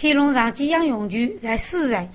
天龙山吉祥永居在世人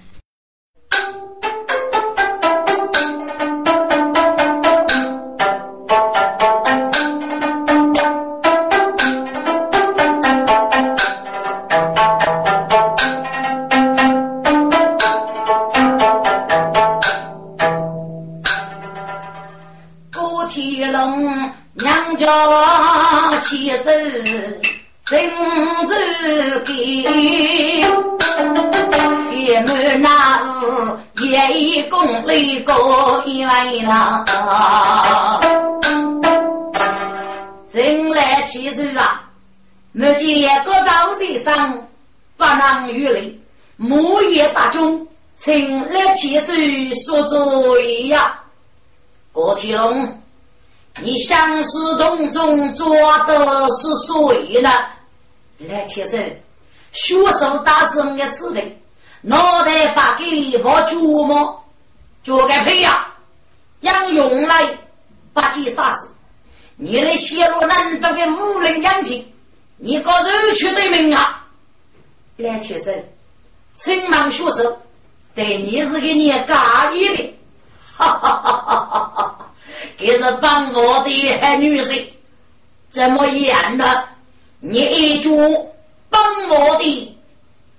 相思洞中抓的是谁呢？来且是学手打生的事情，脑袋把给我捉摸捉个屁呀，杨勇来把鸡杀死，你的泄露难道给无人养起，你个人去对命啊。来且是清忙学手对你是给你嘎一的，哈哈哈哈哈哈，给是帮我的女婿怎么演的？你一句帮我的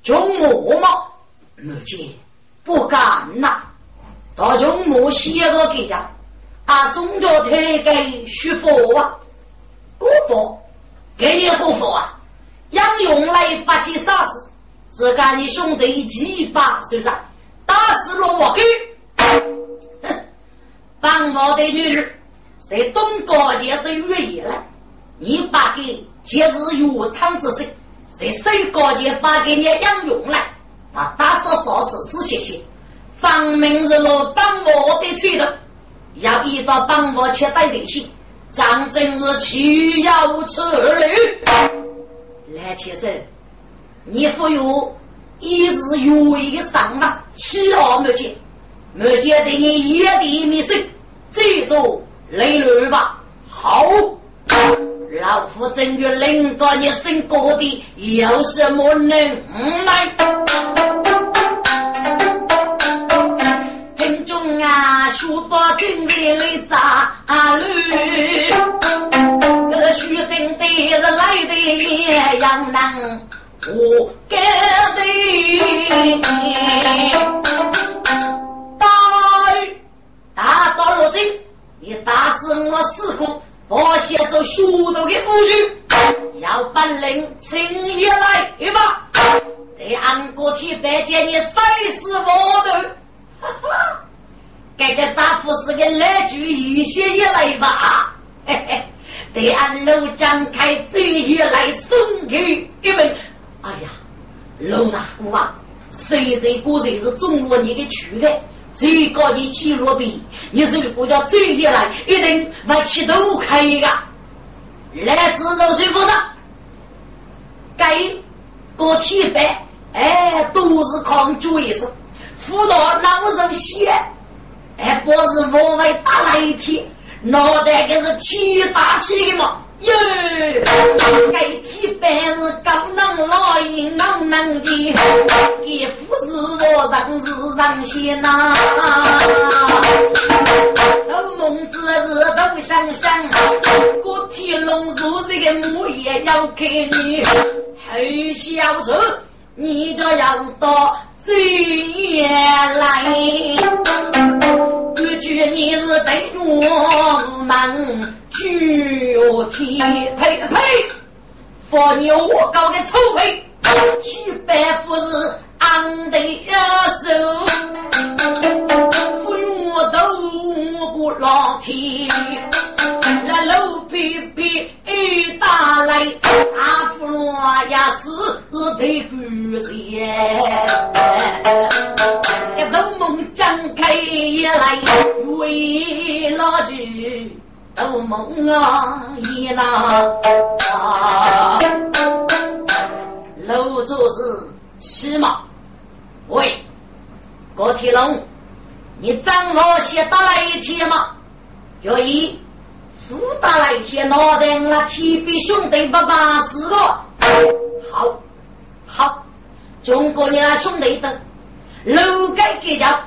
中母吗？母亲不敢呐，到中母写个给他啊，中着他给许佛啊，姑佛给你姑佛啊，杨勇来把其杀死，只干你兄弟几把是不是打死了我给帮我的女人，在东国节是月以来，你把给节日有仓之事，在西国节把给你养用来，他打说少是是谢谢，方明日落帮我的去的，要一到帮我切带人性，张真是需要吃驴。来先生，你富有一日有一个上了，七毫没钱，没钱的你一地没事。这种雷雷吧好，老夫真愿令到你生过的有什么能耐？听众啊，书法真的来砸驴，这书真的是来的也样难，我给的。你打死我四个，我写着书都给不去，要本领请也来吧，得按过去白见你塞死我的，哈哈，给个大夫是个来句一些也来吧，嘿嘿，得按楼张开嘴也来送给你们。哎呀，老大姑啊，谁这姑谁是中了你的曲的。最高的记录比你是国家最厉害，一定把气都开一个来自肉水服上该过去呗，哎都是抗注意是辅导让我人写，哎不是我为大来一天脑袋给是七八七嘛哟，该去呗是刚能老一能能的也不是我让子让先呐，都梦子子都想想过天龙如这个母也要给你很小丑，你就要到最夜来不觉你是得我忙具我体呸呸放牛我搞个臭屁七百不是昂的热手不用我都不老体那老皮皮一打来阿夫罗亚斯的故事也都梦张开也来为老去都梦啊一浪啊，楼主是骑马。喂，郭铁龙，你张老些打来一天吗？有一，不打来一天，脑袋那铁皮兄弟不打死个。好，好，中国人兄弟等楼改改讲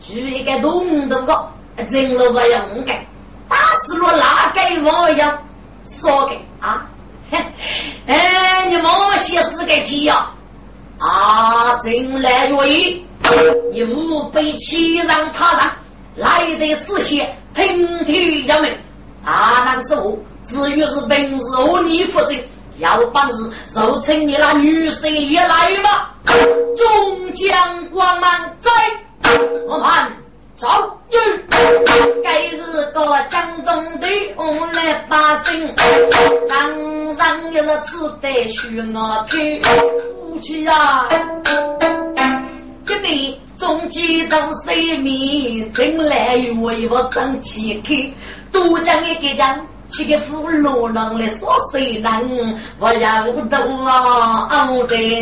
只一个洞洞个真了不用改打死了哪改我要说给啊哎你莫写死给提呀啊真来若一你无被欺让他人来的是些听听人们啊那个时候至于是本事和你负责要帮助手称你那女生也来吧终将光芒在我盼早日该是个江东的我来把心让让也是自得许我去夫妻啊因为中间到谁面真来为我当起去都将一个将这个俘虏人的所谁难我要懂啊我的你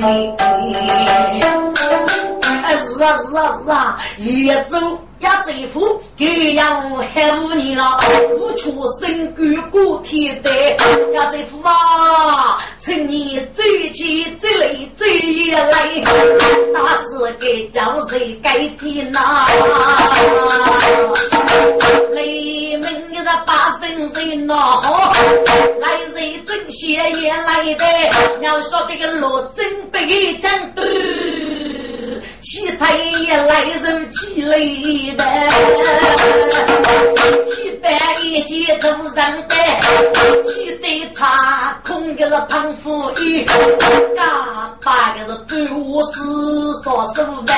是啊是啊是啊也走呀这副给呀我害无你了无处生于固体的呀这副啊请你最起最累最来那是给叫谁改天啊雷鸣把身谁拿好来谁正邪也来的要说这个罗真被战斗其他也来人气累的一百一节都让的气得差空给了胖夫一嘎巴给了对我是所受的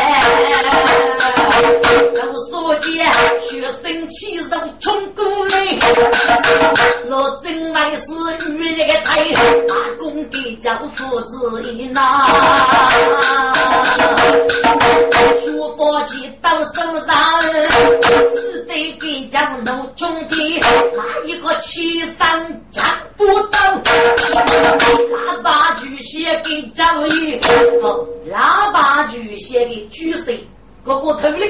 都说姐学生气肉冲过来罗真来是与这个台打工给教父子一拿书佛起到手上是得给江楼中的拿一个七三长不到喇叭举些给江一个喇叭举些给举谁哥哥头领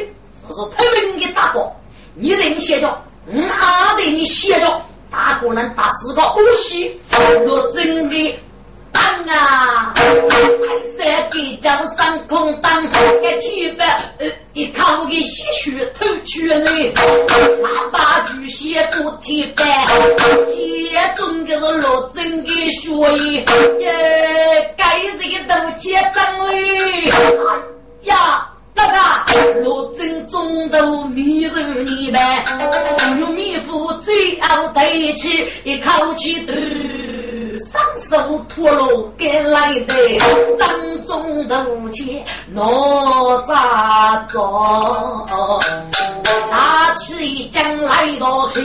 说说头领给大哥你得你歇着哪得你歇着大哥能打死个欧西若真的当啊还是给叫上空当给提的一靠给吸血偷去了喇叭举些不提的接中给了罗真给说一该这个都接上了呀那个罗真中都迷着你呗用蜜腹最好抬起一口气上手脱落给来的上中的武器哪吒走拿起将来的黑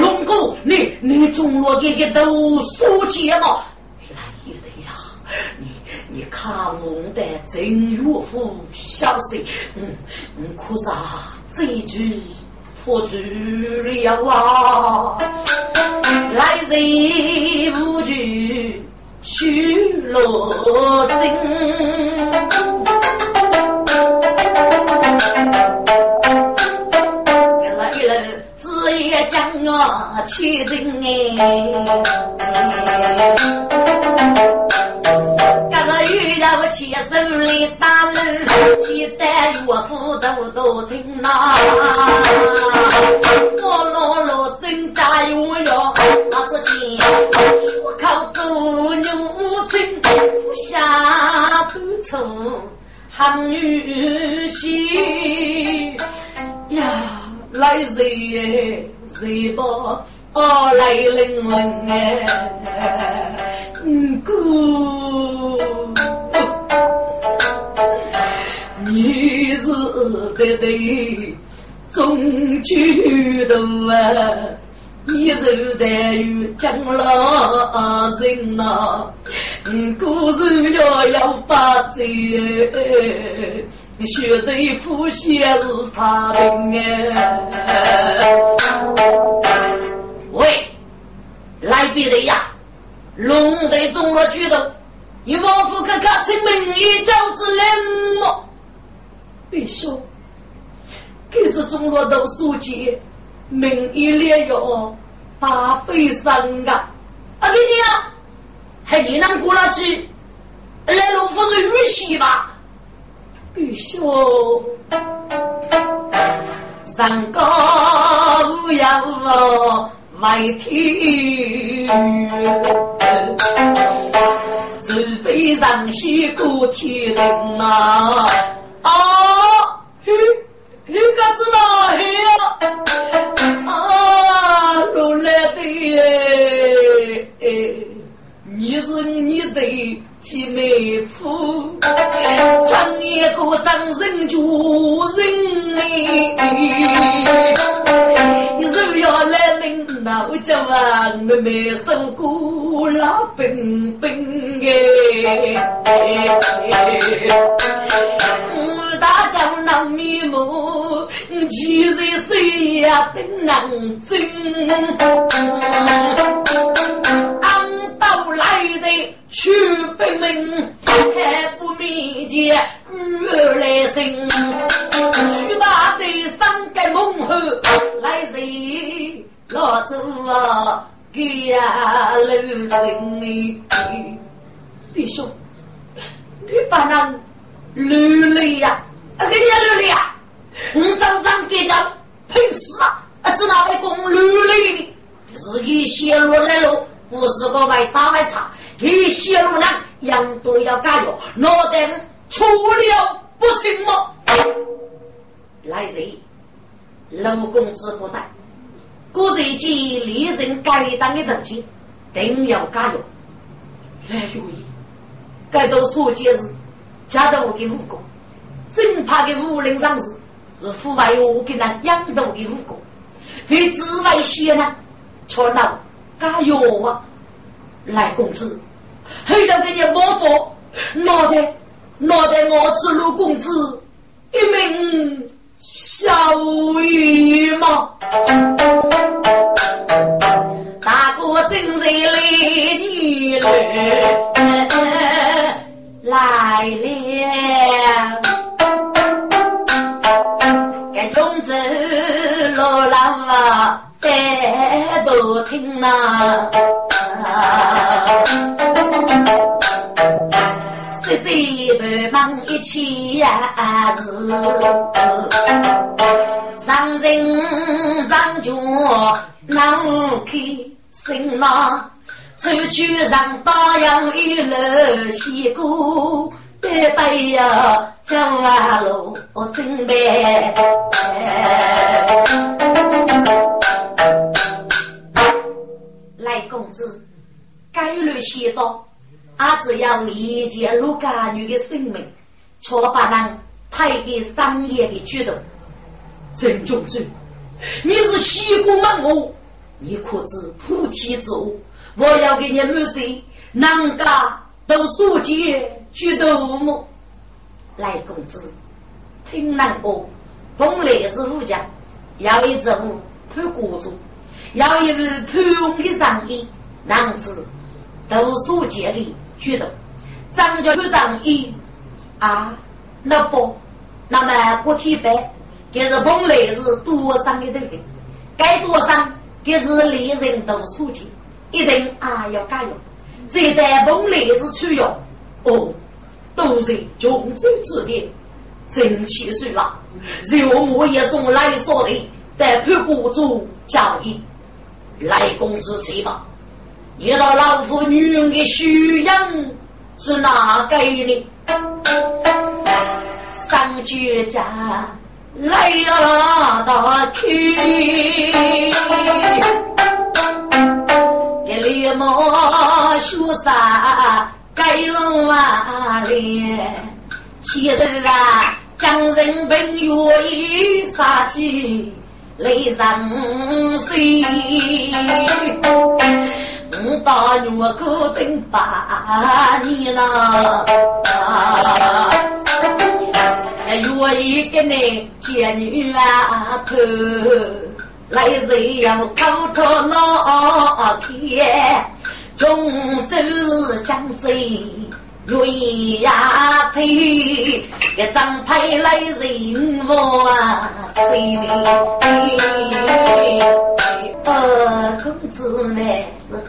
龙骨你中了这个都输起了来的呀你看龙的真如虎消息可是这一句我知了啊来日无惧须罗真来日子也将我去定起手里打人期待我父都听啦我落落增加拥有那自己出口走牛村不下不从寒雨西呀来谁不哦来灵魂哎孤你是对对中去的啊你是对于将老人啊故事要把这学对付些是他的喂来比的呀龙得中了去的你往复看看清明一教之人么必说这是中国的书籍名义列有八非三个啊给你啊还你能过来去来龙凤的玉玺吧，玉玺三个乌鸦乌外天，除非上西过天人啊！啊，你个知道黑呀？啊，落来的耶！你是你的姐妹夫，唱一个掌声就人哎。你若要来明那我叫啊，妹妹生过老本本哎。我大江南面目，其实谁呀的难真。到来的去北门，还不灭绝日来生。去吧的三个梦后来谁老子啊，给呀人生你弟兄，你把那流泪呀，给你流泪呀，你早上给家赔死啊，只拿来供流泪的，自己泄露来了。不是个外打外差，一些路人人都要干了，脑袋出了不清吗？来人，老公子不带，故事机离人该当的等级，定要干了。来注意，该到所节日，家头给五个，正派的五零上市，是户外我给那养头的五个，给之外些呢，吵闹。加油啊！来公子，黑到给你模仿，脑袋我指路公子一名小雨嘛。大哥正在来你了，来了，该种子落浪啊！哎，都听呐，谁谁帮忙一起呀？是上人上脚难开心嘛，出去上大洋一路西过，白白呀，江啊路真白。来公子，该律写道，阿只要一件陆家女的性命，错把人太给商业的举动。郑仲尊，你是西姑忙我，你可知菩提之物？我要给你律师，人家都书记举动么？来公子，听难过，本来是武将，要一种潘国忠。要一位潘勇的上衣，男子读书节里举头，张家的上衣啊，那风那么国体白，这是本来是多上的对的，该多上这是离人读书节，一定啊要加油，这代本来是出油哦，都是穷追之的，真气水了，然后我也送来说的，在潘国忠教义。来公子骑马，你到老夫女人的虚样是哪个呢？三句家来呀大去，一粒毛羞杀该弄啊脸，其实啊将人本有一杀气。雷人谁？我大牛哥等把你了，我一个呢见女啊头，来人要高头脑天，终究是将贼瑞呀头，一张牌来人我啊谁呢？公子们是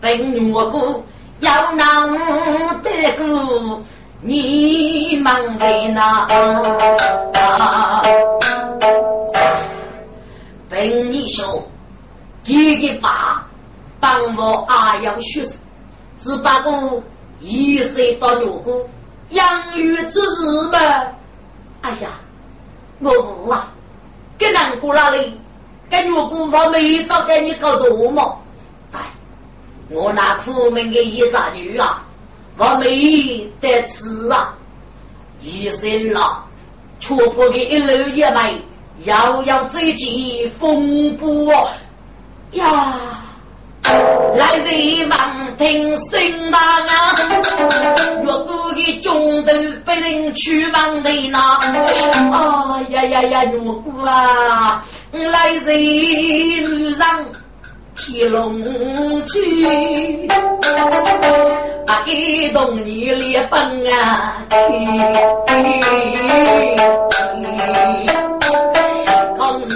本我姑。要能得过你们的那，本你说，给个爸帮我阿要学习，只把个一岁到六个养育之事嘛。哎呀，我无啊，给难过了嘞，给六个我没找给你搞多么。我那苦命的一个女啊，我没得吃啊，一生了，出乎的一路也没，遥遥自己风波呀，来日望听声大啊，若故的中途被人去望的那，哎呀呀呀，若故啊，来日路上。提龙去，把一洞你裂缝啊！看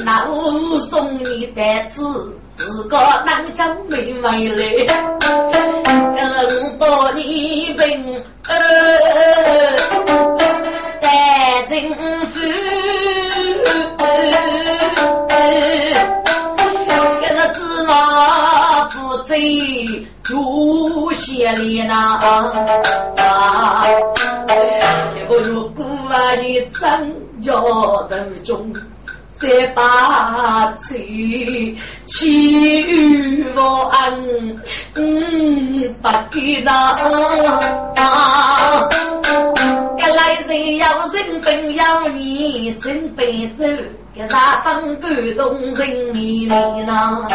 那武松你的子，自个难将没埋嘞，更多你病带进去。我不醉主写里那这个如果啊你真要的中这把嘴其余我安不给那该来人要人本要你真被走给他当感动人迷迷呢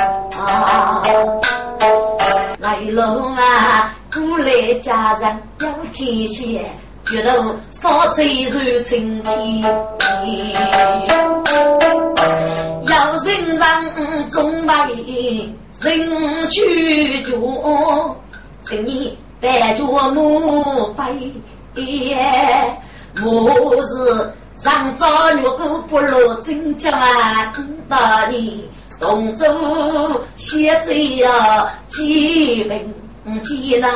来龙啊古来家人要提携觉得所最如情体要人让中外人去做请你带着母白母子上早若果不落真将啊，那你动手写罪啊，几本几难。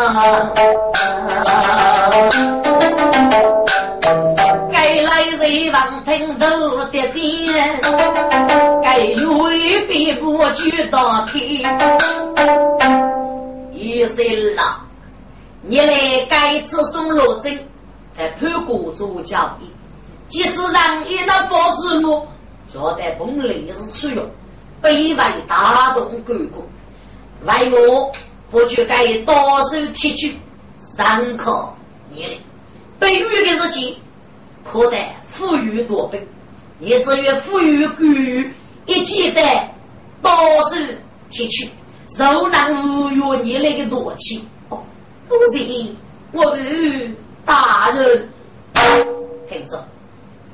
该来人望听都得点，该有必不去打开。一生啦，你来该自送落真，在盘古做交易。即使让一那包子母坐在本领是出用被外打动鬼谷为我不去该多手提取三口年龄被欲给自己可得富裕多倍也只有富裕鬼一记得多手提取柔难无有你那个多气哦恭喜我与大人听着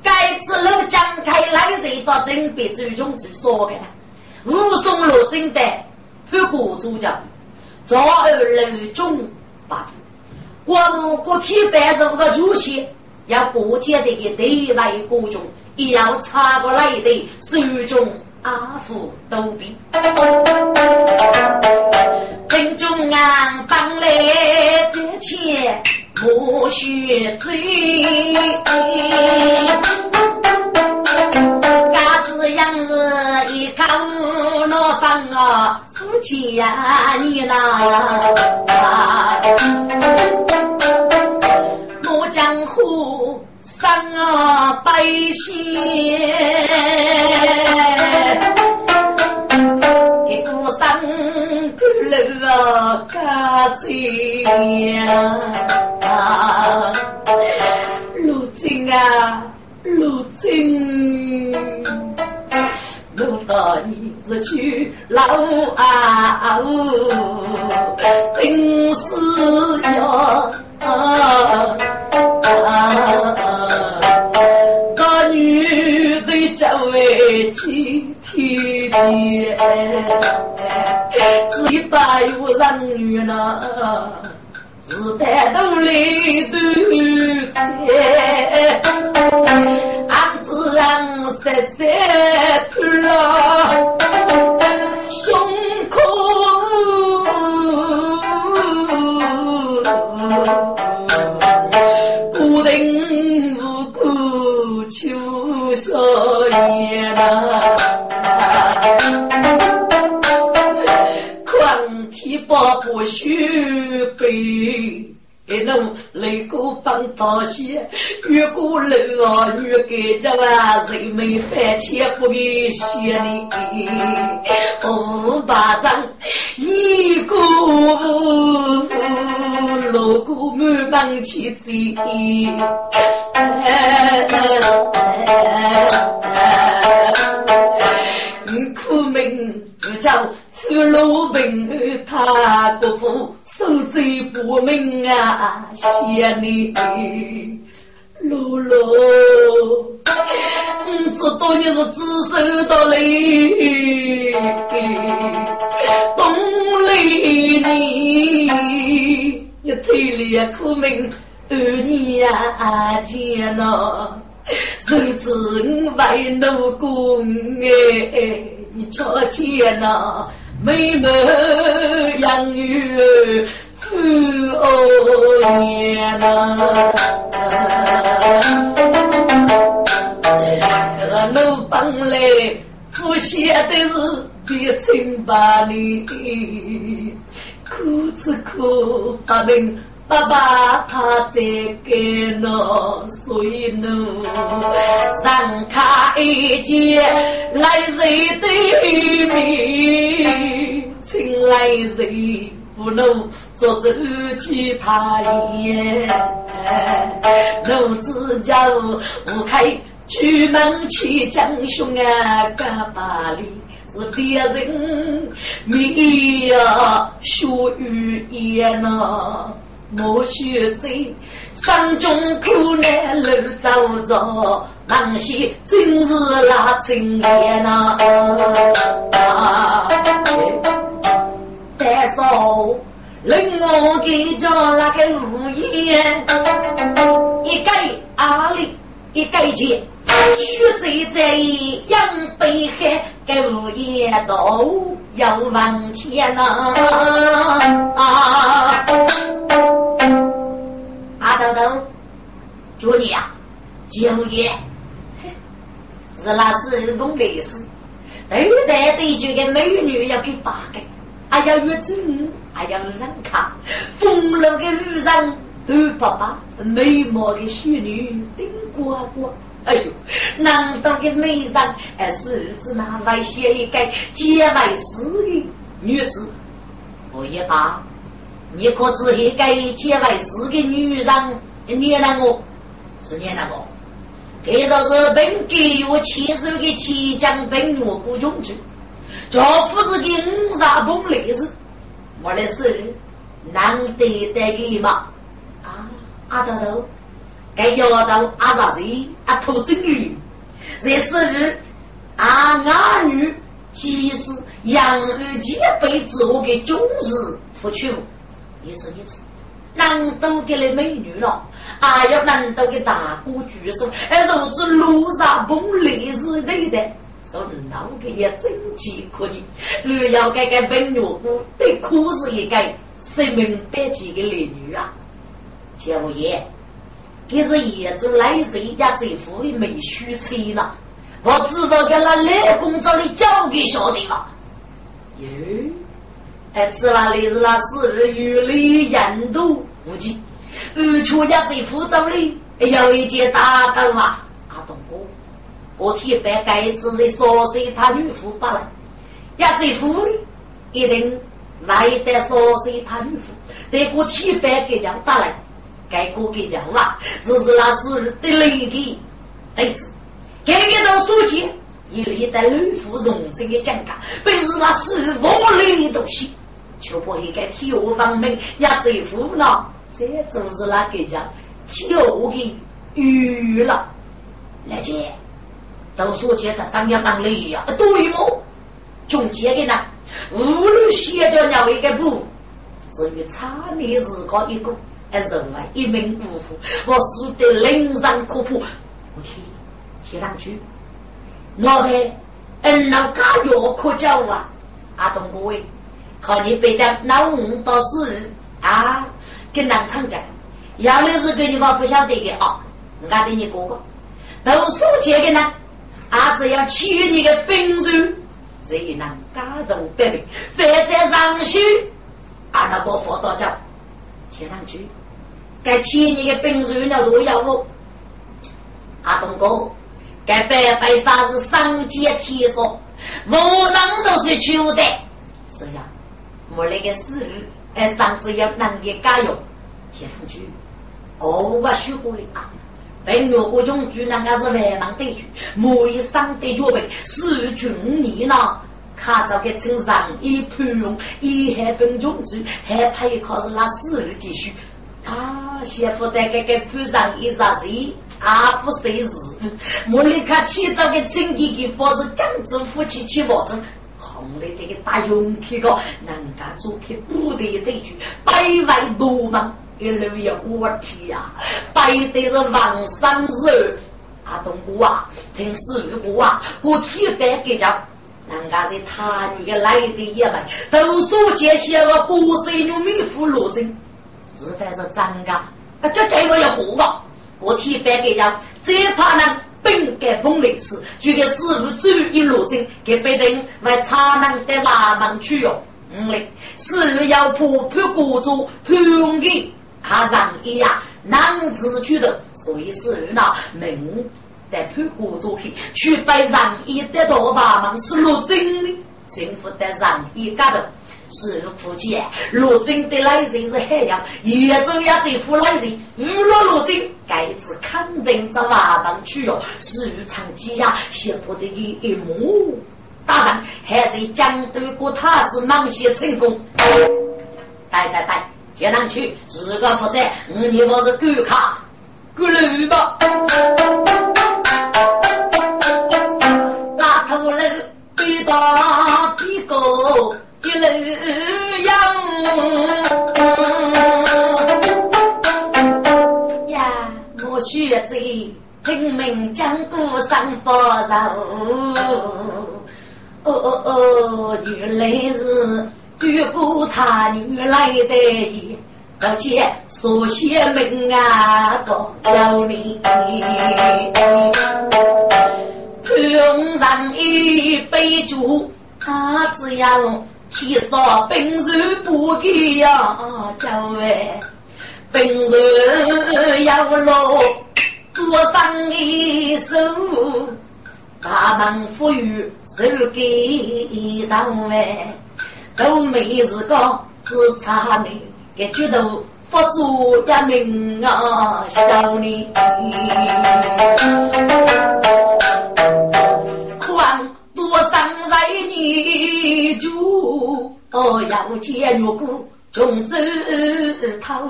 该子路将开来人到真被最终之说给他武松罗真的不过主将左耳人中把我如果去白手个主席要国家的一对外国中也要插过来的手中阿父都比真中央帮来这些不许罪，家子样子一看那方啊，生气呀你呐！我江湖上啊百姓，一个三个人啊家罪呀。陆金啊，陆金，陆到你这去老啊哦，定是要个女的这位妻体贴，只把有人女呢，只带到里头去。让谁谁不了胸口，固定无辜求少爷了，狂体暴不虚悲。给侬雷鼓棒打些，越过人啊，越给这万人没饭吃不给些哩。五巴掌，一个锣鼓满帮起嘴。苦命不叫。这老兵他不服，受罪不明啊！谢你，老老，不知道你是自首到嘞，懂嘞你，你退了苦命二年啊，见了，受罪外老公哎，你瞧见了。妹妹养育父母年呐，可老本来不写的是别情把你苦只苦把命爸爸他这个呢，所以呢，上他一节来谁对面，请来谁不能做自己他也，老子家无开举门起将兄啊，干巴里。我的人没有属于也呢。莫学贼，山中苦难路走着，忙些真是那真难呐！但是人我给叫那个无言，一盖阿里一盖钱，学贼在养北海，给无言都要往前呐！阿豆豆，祝你啊，九月，是那是弄历史，对待对这个美女要给八个，还要越走，还要人看，风流的女人对爸爸，美貌的淑女顶呱呱。哎呦，难道的美人还是只拿外些一个结外事的女子？我也罢。你可知一个结外事的女人，你那个是你那个，给到是本给我七十个七将本我雇佣去，丈夫是给五啥崩雷子，我的事难得得给嘛啊阿头头，该要到阿啥谁阿头真女，这是阿阿女，即是养儿结辈子我给终日不去。你吃你吃，难道给了美女了？哎呀，难道给大姑举手？哎，老子路上碰雷是对的，说老给也真奇怪。你要给个美女姑，对苦是一个生命百几个美女啊！小爷，这是业主来谁家最富的美虚妻了？我知道给那来工作的交给小弟了。哟。哎，自那里是那事与理严度无忌，出家最浮躁哩，有一件大刀啊！阿东哥，我替白盖子的说是他女夫罢了，呀最浮哩，一定来得说是他女夫，得我替白给讲罢了，该哥给讲哇，这是那事的累的，哎，给都输钱。一类的人夫容这个讲讲，被是那是我类的东西，就把一个体育方面也最服了，这就是那个讲体育的娱乐，来接。都说这在张家当累呀，对么？总结的呢，无论写着哪一个部，至于差别是高一个，还是来一命不符，我使得人上可破。我贴上去，我的恩人家有可教啊，阿东各位，看你别讲那五到四啊，跟南昌讲，要的是给你们不晓得的啊，俺对你哥哥，都说这个呢。啊！只要起于你的分数，所以呢，感动百倍，反在上去，啊，那个佛道教，写上去，该起你的分数呢，都要我。啊，东哥，该白白啥是上界提说，我上都是求的，这样，我那个事，哎，上次要让你加油，写上去，哦，我学过了啊。本有各种局那个是外忙对局，某一上对脚本是军你呢，看着个身上一盘龙，一海本种子，还他一靠是那四日继续。啊，先负在这个盘上一啥子，啊不谁是？我来看起这个真的给方是江浙夫妻起保证，红的这个大勇气个，人家做开部队对局，百万多嘛。一路也我天啊，白得是王上日啊，东哥啊，听师傅啊，我天白给讲，人家这他女的来的也来，都说这些个不是牛米糊罗真，实在是真噶，啊，这对我也不好，我天白给讲，这怕呢本该崩的事，就给师傅走一路真，给别人来差能得拉忙去哟，嘞，是要破破锅粥，破用的。他让一呀男子去的，所以是那门在推古族去拜让一的头发忙是陆军的，政府在让一干的是福建陆军的来人是海洋，也中央政府来人娱乐陆军，该次肯定在瓦房去哦，是长期呀写不得一幕，当然还是将对过他是忙些成功，带。接上去是个负责，你不是狗卡狗了鱼吧？大头了一大屁股一路扬呀，我学醉听命将故上佛手，哦，原来是。如果他女来的，而且所写名啊都叫你平常一杯酒，他只要提说本事不给呀，叫喂本事要落多上一手，他们赋予手给当喂。都没是个自差你给去都佛祖呀命啊笑你宽多伤在你主哦要见如故种子头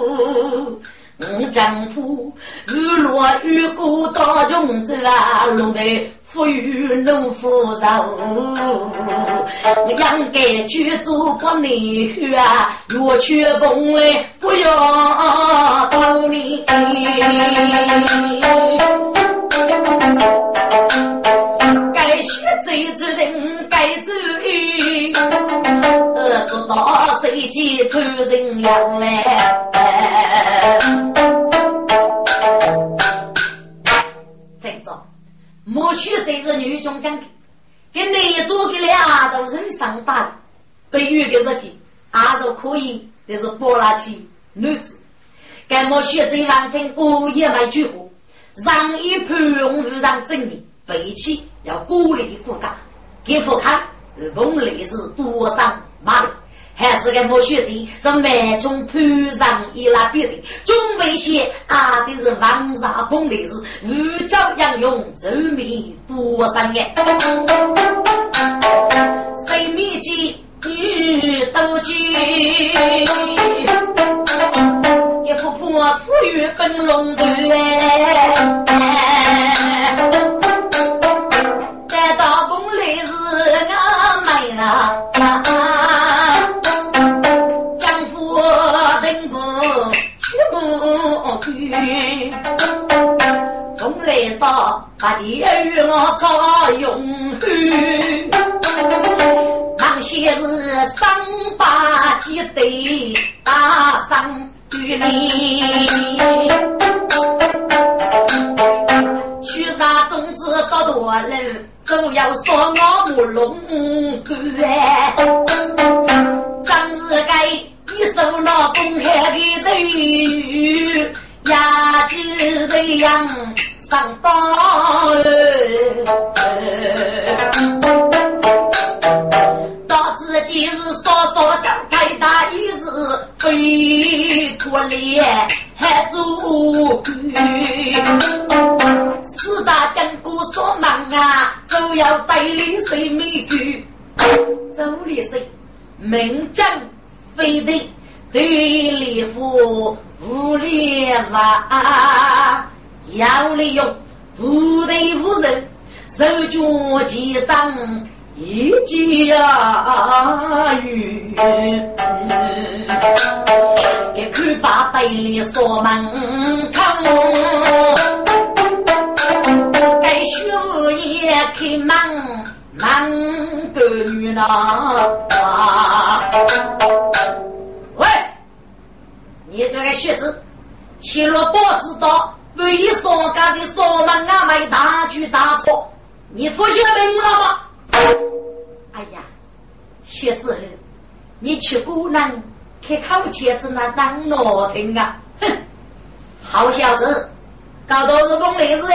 丈夫日落日孤到种子啊路的富裕农夫少，养给去做不内去啊，若去崩嘞不要道理。该学最知人该知语，知道谁去偷人养嘞？莫须这个女中将给你做给俩都人上大被遇给自己啊是可以这是波拉奇女子该莫须这两天过夜买聚火让一盘龙日让证明北气要孤立孤大给佛看日本里是多上马里还是个没学习是满中盘上一拉别的中文些啊的是王沙崩的是宇宙样用周密多三年谁密集与斗剧也不破富裕跟龙的在大崩里是我买了总来说把节日我操用去忙些日上把几对打上与你去啥种子搞多人都要说我母龙哥张日该一手拿公开的对呀只这样上当到自己是说说讲太大意思被拖累还足够四大江姑说忙啊就要带领谁没去走里谁名将非得对里夫无力吧要利用不对无人手脚其上一家语也可以把带里所门看该修也可以忙忙的女郎你这个学子写了报纸到为一所干的所门啊买大举大错你不学明了吗哎呀学子你去孤难去靠茄子那当挪听啊哼好小子搞到是风雷子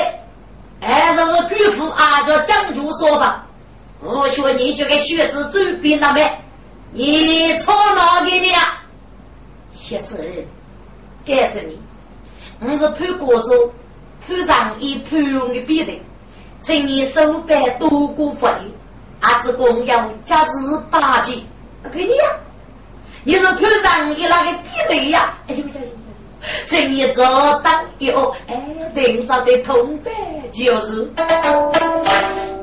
哎这是巨幅啊这将军说法我说你这个学子最边那边你错哪给你啊学生告诉你我是潘国忠潘长一潘勇的别人请你手办多过法庭阿子公要加持大计给你呀你是潘长一那个别人呀请你做当以后等着的同伴就是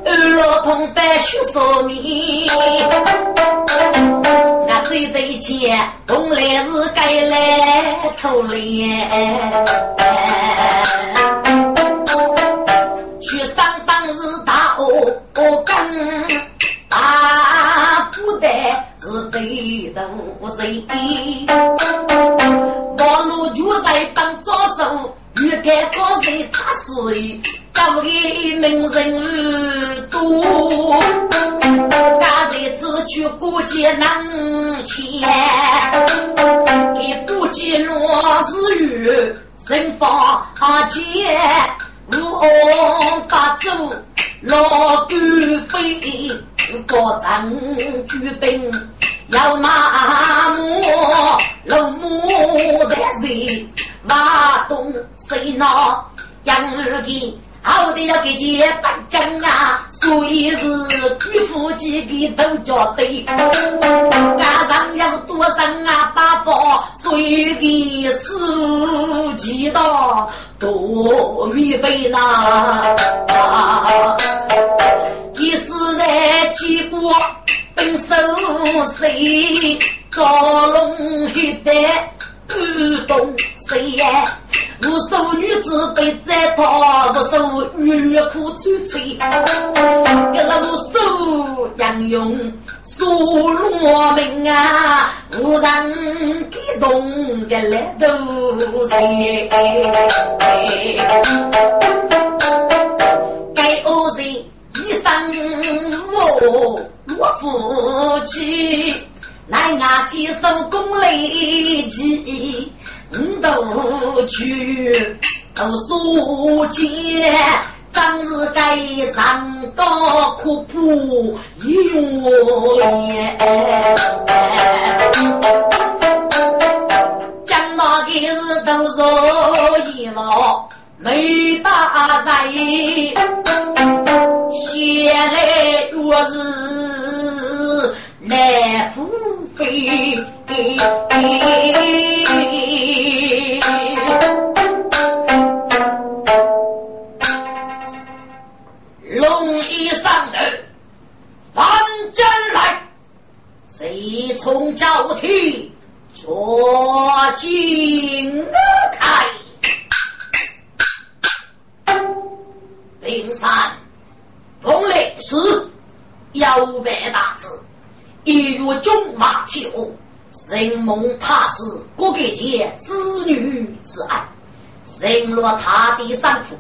二老同伴学说明对对姐东来是该来偷脸去上班日打我干打不得是对的我谁我路就在帮左手越开高谁他谁找给名人多家在自去过节能钱也不记落日语生法节无红八周落雨飞过咱举兵要麻木老母的谁马东谁闹杨日记好的要给姐搬家啊所以是举夫几个都叫对家长要多上啊爸爸所以给四级的多预备呢一直在结果本手谁高龙黑的不懂谁呀无手女子被在他的手越苦出水给了无手杨勇苏罗明啊无人激动的来都谁该欧的一生我夫妻来拿起手工累积都去都书街张日该上高苦不一用上人凡间来，谁从朝廷捉进开？灵山同类时腰背大字，一如中马骑虎，人蒙他是国界子女之爱，人落他的三府，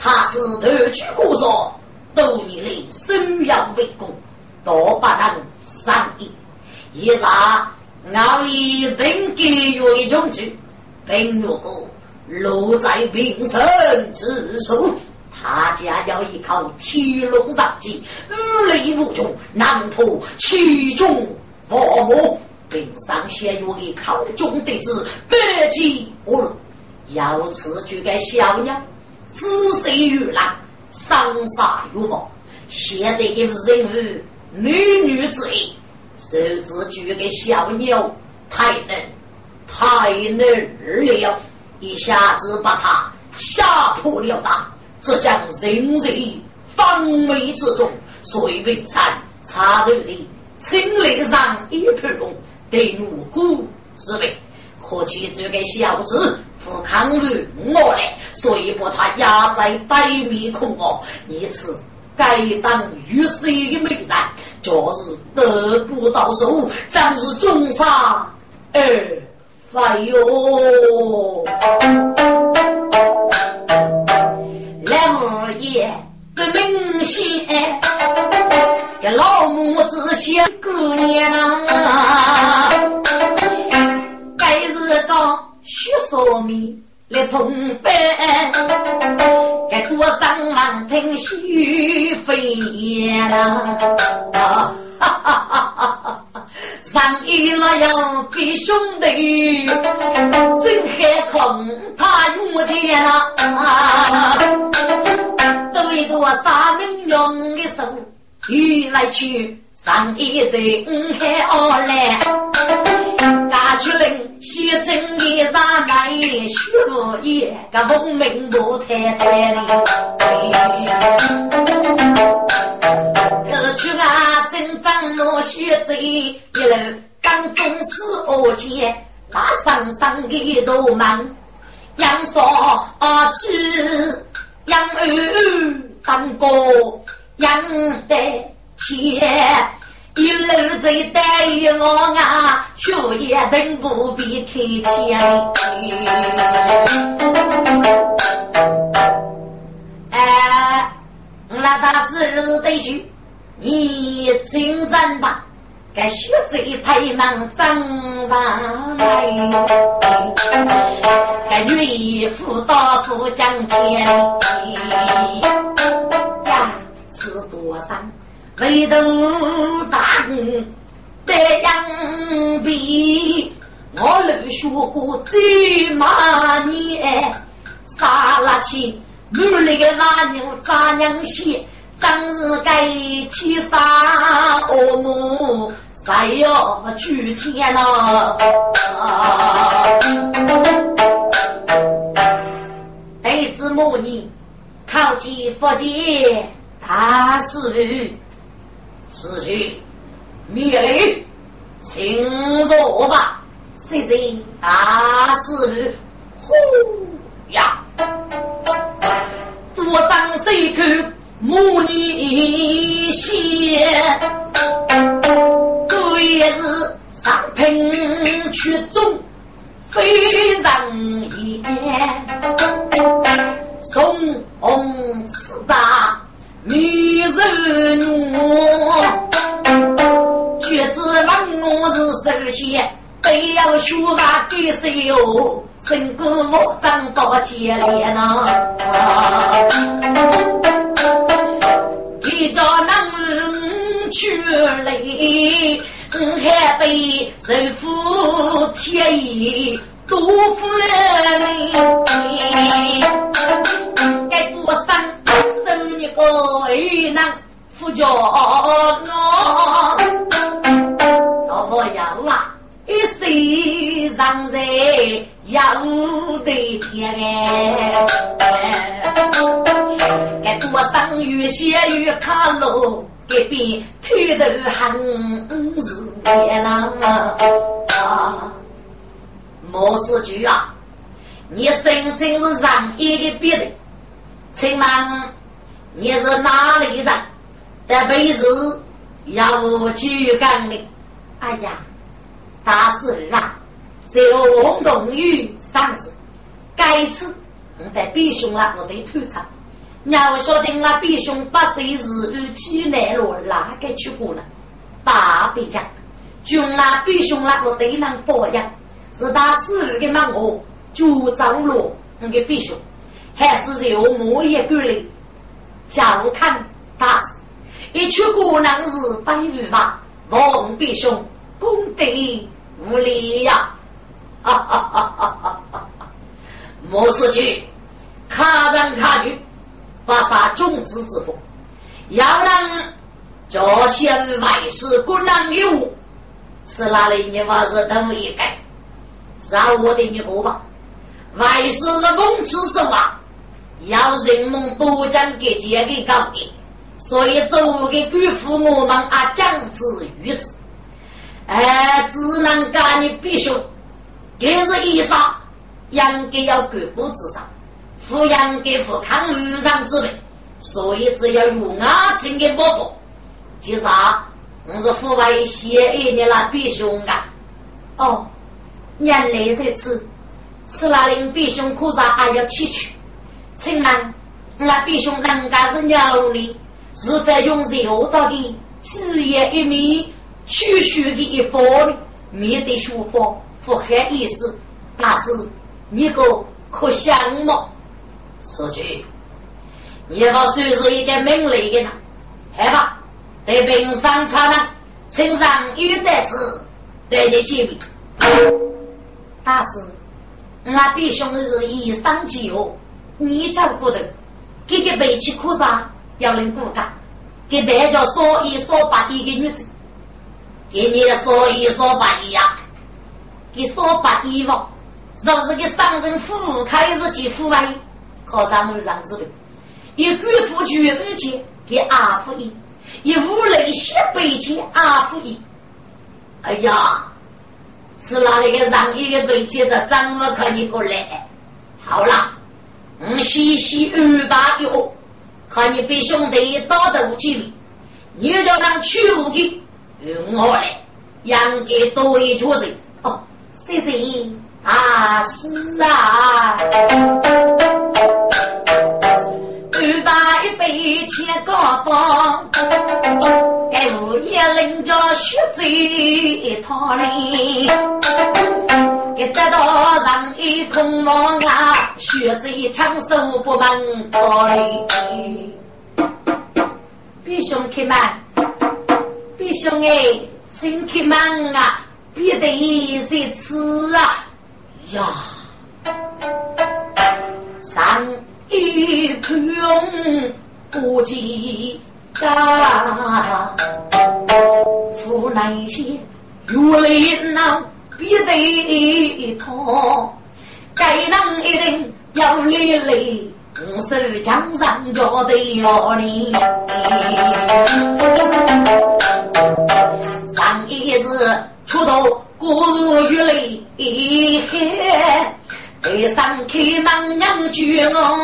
他是得去故所，都以类生要为公，多把他们善意也咋熬一本给有一种之本有个留在平生之手，他家要依靠七龙上机，无雷无穷，难破其中佛魔，并上先有依靠中对之百计无论，要此举该小娘自谁与狼上杀如宝，写得给人与女女之意，手指举给小妞太嫩了，一下子把他吓破了大，这将人类方为之中，所以为善插队的清理上一匹龙对无辜之辈，可惜这个小子不抗拒我来，所以把他压在百米空哦，一次该当于谁的美人，就是得不到手，暂时重杀而废哟。这老母子些姑娘啊，该日到许所米来同奔，该多上忙听许飞啦，哈哈哈哈！上一那样比兄弟，真还恐怕用钱啦，对着三名用的手。雨来去上一对五海奥来家去人西真的大来许我也个风明不太太的可去啊真正我学着一人当中是我姐马上上一都忙杨说啊吃杨儿当过养得起，一路走带我啊，血也等不必开枪。哎，那他是得去，你请战吧，该学贼太忙张吧来，该女妇到处讲钱。是多少为等大人的样比我能说过最麻年杀了去没那个那牛杂娘血当日该去杀我母才要去天了得知母你靠近佛界他是去灭雷请坐吧谁谁他是呼呀多上谁去母女些都也是上平去中非常也送红翅吧女人我却只能我是手写非要书法给谁有成功我长到接连啊一着能去累还被人夫天意都不累该多伤一个人扶着我，到我要啊，一谁让人要得钱哎？该我当雨鞋雨卡喽，给边推的寒是天冷啊！莫是句啊，你身真是让一个别人，请问你是哪里人？特别是要去干的。哎呀，大事啊，只有红洞玉上次，该次我在避凶了，我得退场。要说定了避凶八岁时日期内罗哪个去过呢？大比讲，就那避凶了，我得能发扬，是大事的嘛我就走路，我给避凶，还是有某一个人叫看大事，一去过那是白日吧，我们避凶功德无理呀！哈哈哈哈哈哈！莫失去，卡人卡女，把啥种子之福，要让这些外事不能有，是哪里你把是等一改，啥我的你不吧？外事的梦之是吧？要人们不讲给结给搞的，所以做给辜负我们啊，将之于之。哎，只能干你必须，给是医生，养给要干部之上，抚养给富康无上之辈，所以只要有爱情的伯父，其实我是父辈写一年了必须啊。哦，原来这次吃了令必须苦啥还要去去，请问那必须人家是鸟呢，是非用柔道的事业一米。区区的一方没得说法符合意思，但是你够可想吗？是句你要算是一个命理的呢，害怕对病上差呢，身上有得子对你记笔，但是那必须是以上之后你照顾的给个北齐哭啥要能顾干，给别叫说一说把一个女子给你说一说八一呀，给说八一嘛，就是给上人父开始去父外，靠上人上子的，一贵妇娶二姐给二夫一，一无类些北京二夫一。哎呀，是哪里个让一个北京的张不可你过来？好啦，我西西二八幺，看你被兄弟打得无趣，你就让去无去。我嘞，养给多一桌子哦，谢谢啊，是啊，二大一杯千高帮，该午夜人家学醉一趟嘞，给得到让一空忙啊，学醉长寿不忙到嘞，弟兄弟们。弟兄哎，真开门啊！别得谁吃啊呀？上一盘不及干，湖南县越来闹，别得痛。该人一定要累累，我是江上叫的老李。上一日出头过雨泪一黑，背上开满两句哦，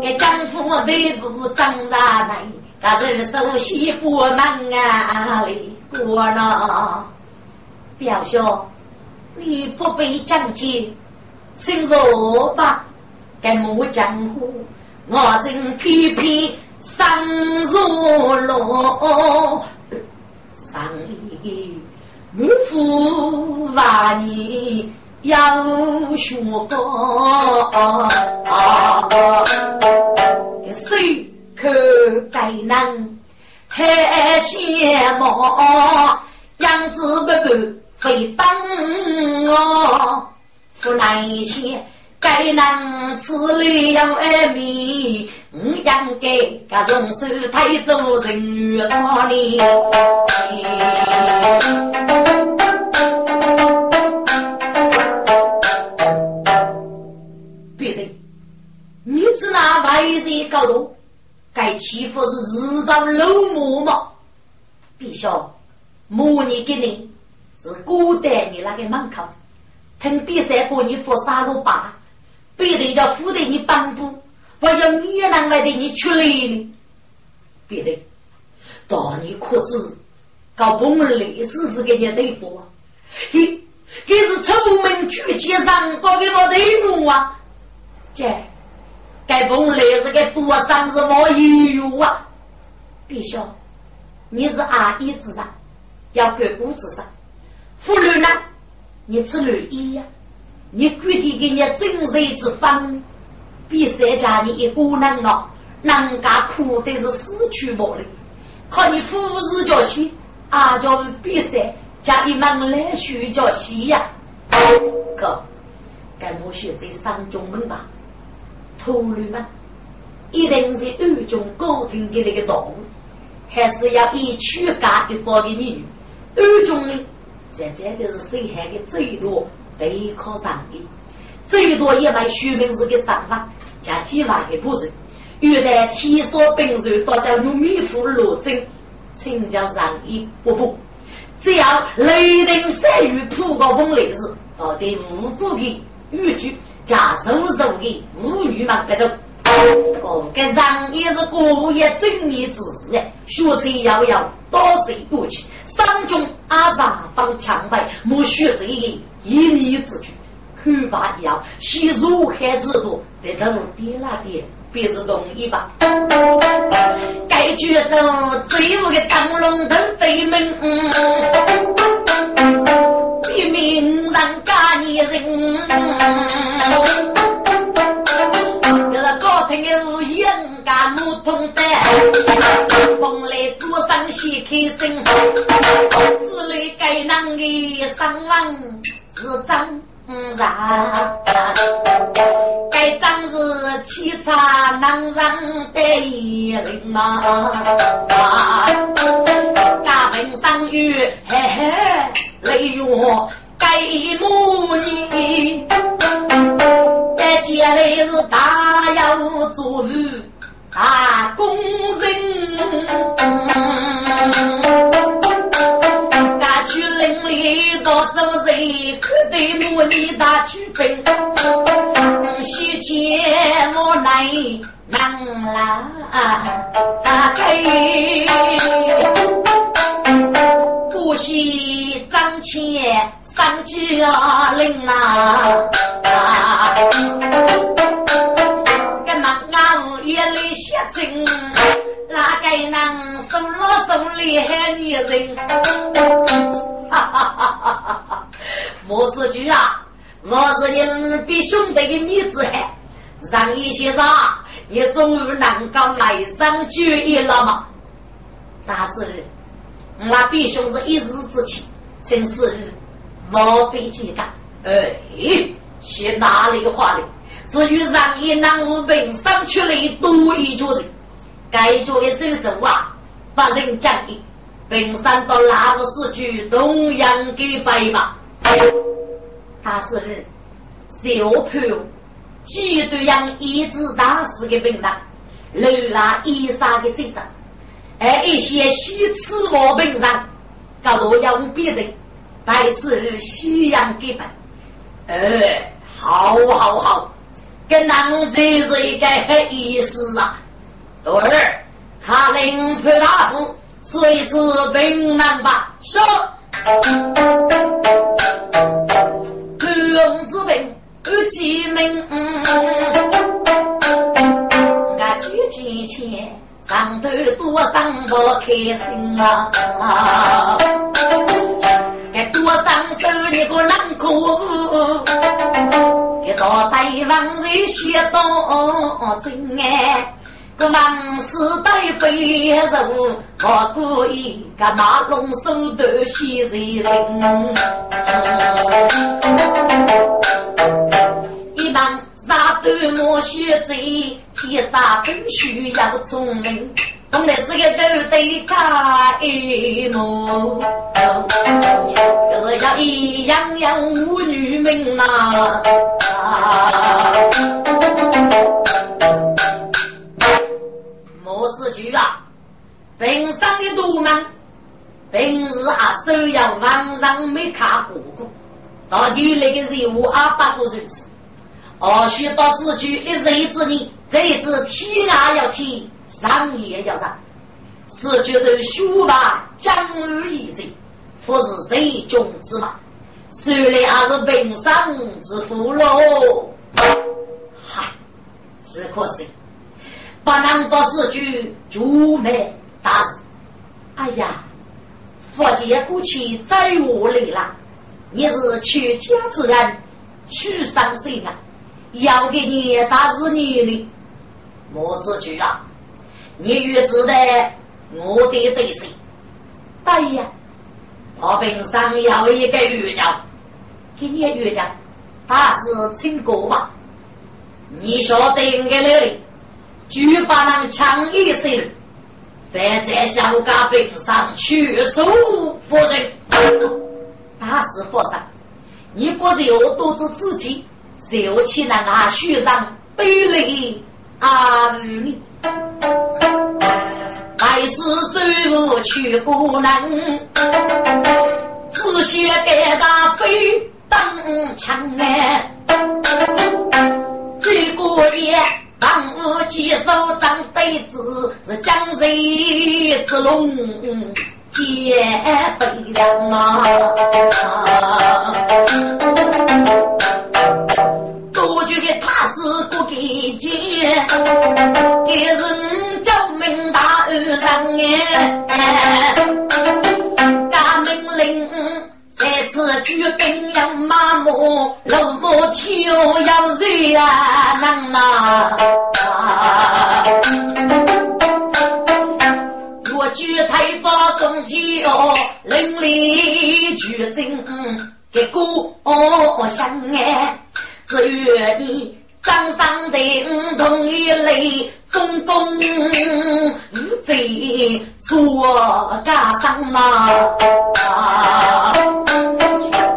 给丈夫背不长大来，他这手西不满啊里过呢。表兄，你不被讲解，请说吧，该莫讲乎，我正皮皮。上如龙，上一女夫娃你要学高，谁可该能还羡慕？样子不不非当哦，不难些。该能此类要爱迷，我应该这种事太走人与道理。别的，你只那白日搞懂，该欺负是日当老母嘛？必须母你给你是孤单你那个门口，听比赛过你佛沙路吧，背得要扶得你帮补，我要你也难来得你出来呢。别的，当你可知搞部门历史是给你对付啊？你是出门去街上搞给我对付啊？这。该本来是该多上是毛油啊！必须，你是阿姨之上，要干部之上。妇女呢，你是女医呀，你具体给人正人之方，比谁家你一个人啊，人家苦的是失去无力。看你夫子叫西，啊叫比谁家一忙来学叫西呀？哥，该不学这三种门吧？头驴们一定是有种高听的那个道理，还是要一曲家一方的女有种呢，这就是谁还给最多得靠上的最多也买虚名字的上法加几万的不是越来提说病人大家用迷糊路证请教上一步步只要雷霆赛于铺高峰雷子到底无故的预计假手手的无语嘛，这种我跟上也是过也正义之事，学者遥遥多谁不起，三中阿爸方强败，莫学者一你之举，去吧要吸入还是多，在这种跌那跌，别是容易吧。该举手最后的当龙头飞门，比名人家女人。听个无言家母同担，风来多伤心开心，只泪该难的伤亡是张然，该张是凄惨难让的人嘛，家门上雨嘿嘿泪哟该母你。接来是大要做事大工人，大去邻里到周日，可对我你大去分，西前我来难啦，大概不惜张前三家人啦。跟忙啊，夜里写真，哪个人手拉手厉害女人？哈哈哈哈哈！莫说句啊，我是人比兄弟的面子还，让一些啥，你终于能够来上聚义了嘛？但是，我比兄是一时之气，真是莫非其大，哎。是哪里话的？至于让一男无本上去了一多一桌人，该做的手肘啊，把人讲的本山到哪个市区东阳给摆吧。但是小朋友既对样一直打死的本山，留了一杀的这张，而一些西吃我本山，搞到要别人，但是西洋给摆。好，跟男子是一个意思啊。对儿，他领普拉夫是一只兵男吧？说，普龙之兵，有几名？俺举几千，上头多上不开心啊！多上手你个难过，给到台湾人写到真哎，个忙是带飞人，我故意个马龙手的写人，一忙啥都莫学贼，天啥都需要聪明。我们是个都得看一幕，就是要一样样无女命呐。是局啊，本上的多门本是啊手要往上没卡火锅到底那个是我阿爸都是而学到自局一日一次你这一次踢啊要踢上也要上是觉得书吧将而已经不是这种之嘛虽然还是本上之福喽嗨只可惜把那么多事去逐美打死哎呀佛姐姑且在我里了你是去家之人去伤心啊要给你打死你的我是主啊你越值得我的对谁哎呀我本上要一个月长给你月长他是清国吧你说的应该那里举把人强一些在这小家本上去手不行打死佛上你不是有肚子自己是有气难拿续上背累啊你还是虽无去孤难自学给他非当强烈最过也当我接受当对子是将谁之龙结非常啊都觉得他是不给解给人叫命大而上也大命令这次去跟人妈母老母亲要谁啊能啊我去台发送机哦邻里去进给姑哦想哎只愿你张三的同一类风公无罪错嘎上嘛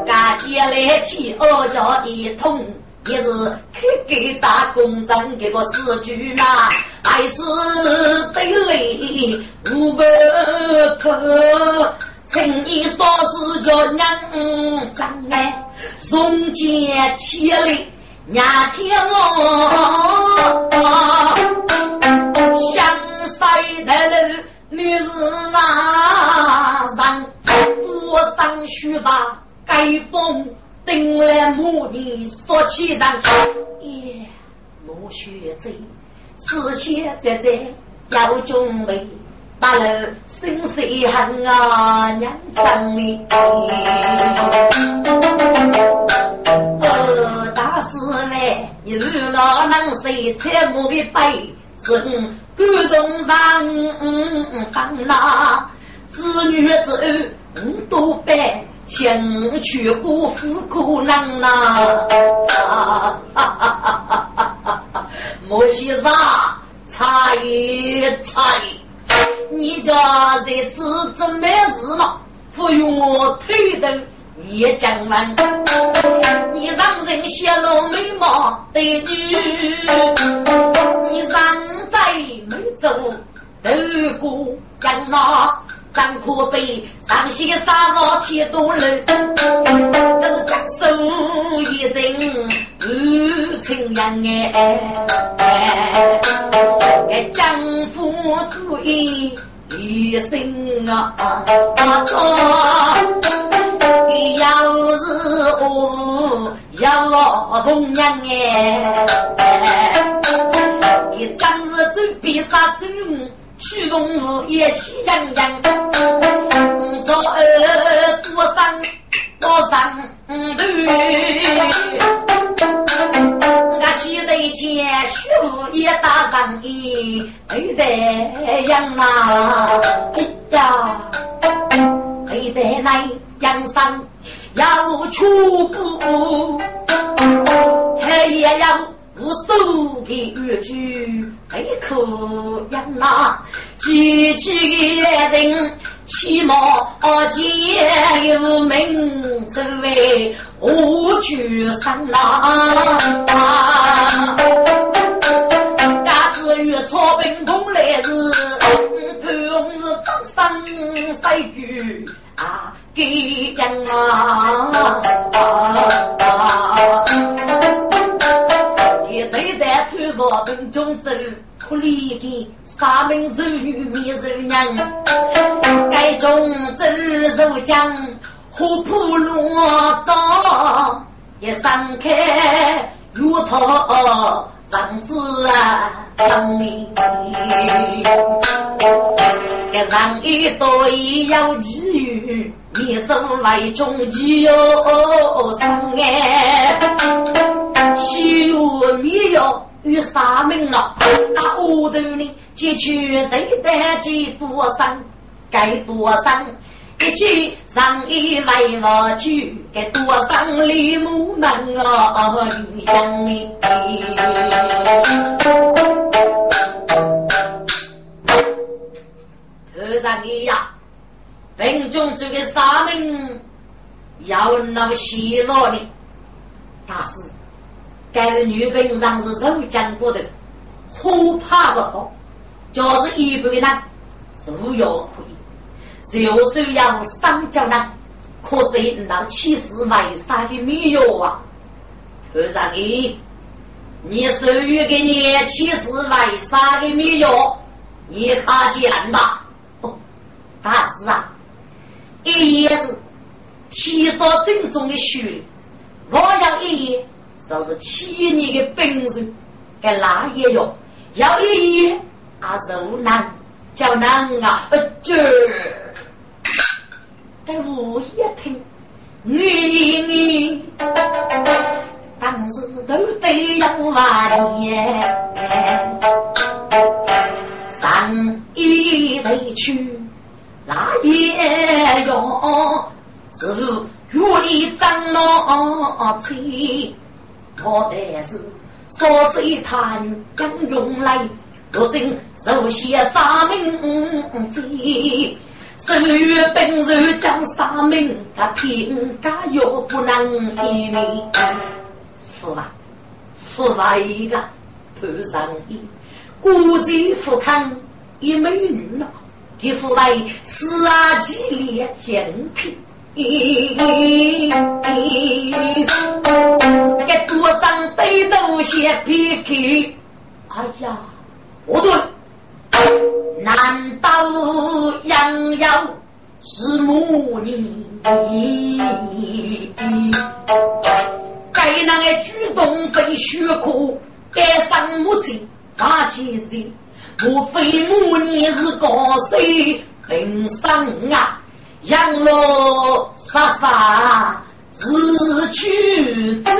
嘎接来替我叫一通也是给打工咱给个四句啦还是对垒无不特请你说是叫娘张哎中间起来牙听我想晒的人女子啊让我上去吧该风定了母女所起的也母学贼是些姐姐要准备把人生死恨啊娘当你你如果能谁切莫的白身各种上方啦子女子都被先去过夫苦难啦莫西沙差一差你家这次真没事了不用我推灯你也讲完你让人泄露眉毛的女你让在没走的姑娘那张阔背上些沙漠铁都人都讲手一人无情人哎给丈夫注意一生啊要是我要我红娘哎，一张是嘴皮沙子，去动物也喜洋洋。做多上路，俺西得见学武也打上一，没得样啦，哎呀，没得来。江山要出不黑夜要无数的日剧黑可人啊几几个人起码皆有名成为无惧上啊大字月草坪同来是潘洪是当上西居啊给人啊，一对在推我们中走苦力的三名子女迷人人，该中走肉将虎扑落刀也散开如头嗓子啊，当你给咱一朵一样之余，你身为中极有三爱，西有米有与三命了，那我对你结局得得几多三，该多三。一起上一位我去给多上礼母们啊你想你特上一呀本中这个沙门要闹喜乐呢大师该女本上是肉讲过的后怕的就是一辈呢都有亏就是要上交呢可是能七十买啥的没有啊和尚你你手语给你七十买啥的没有你看见吧、哦、大师啊一夜是七十正宗的虚我要一夜就是七年的本事给哪也有要一夜啊柔难叫难啊这在我也听你当时都得要万年三一得去哪也有是如一张老妻我的是说是他女将用来如今手写三名字十月本日将三名他评价又不能一名是吧一个不上一估计富康也没女了给富来四啊几列简体给多上背都写皮皮哎呀我对难道杨耀是母女该那个举动非虚苦该上母亲大姐姐不非母女是高谁本上啊养老傻傻自去的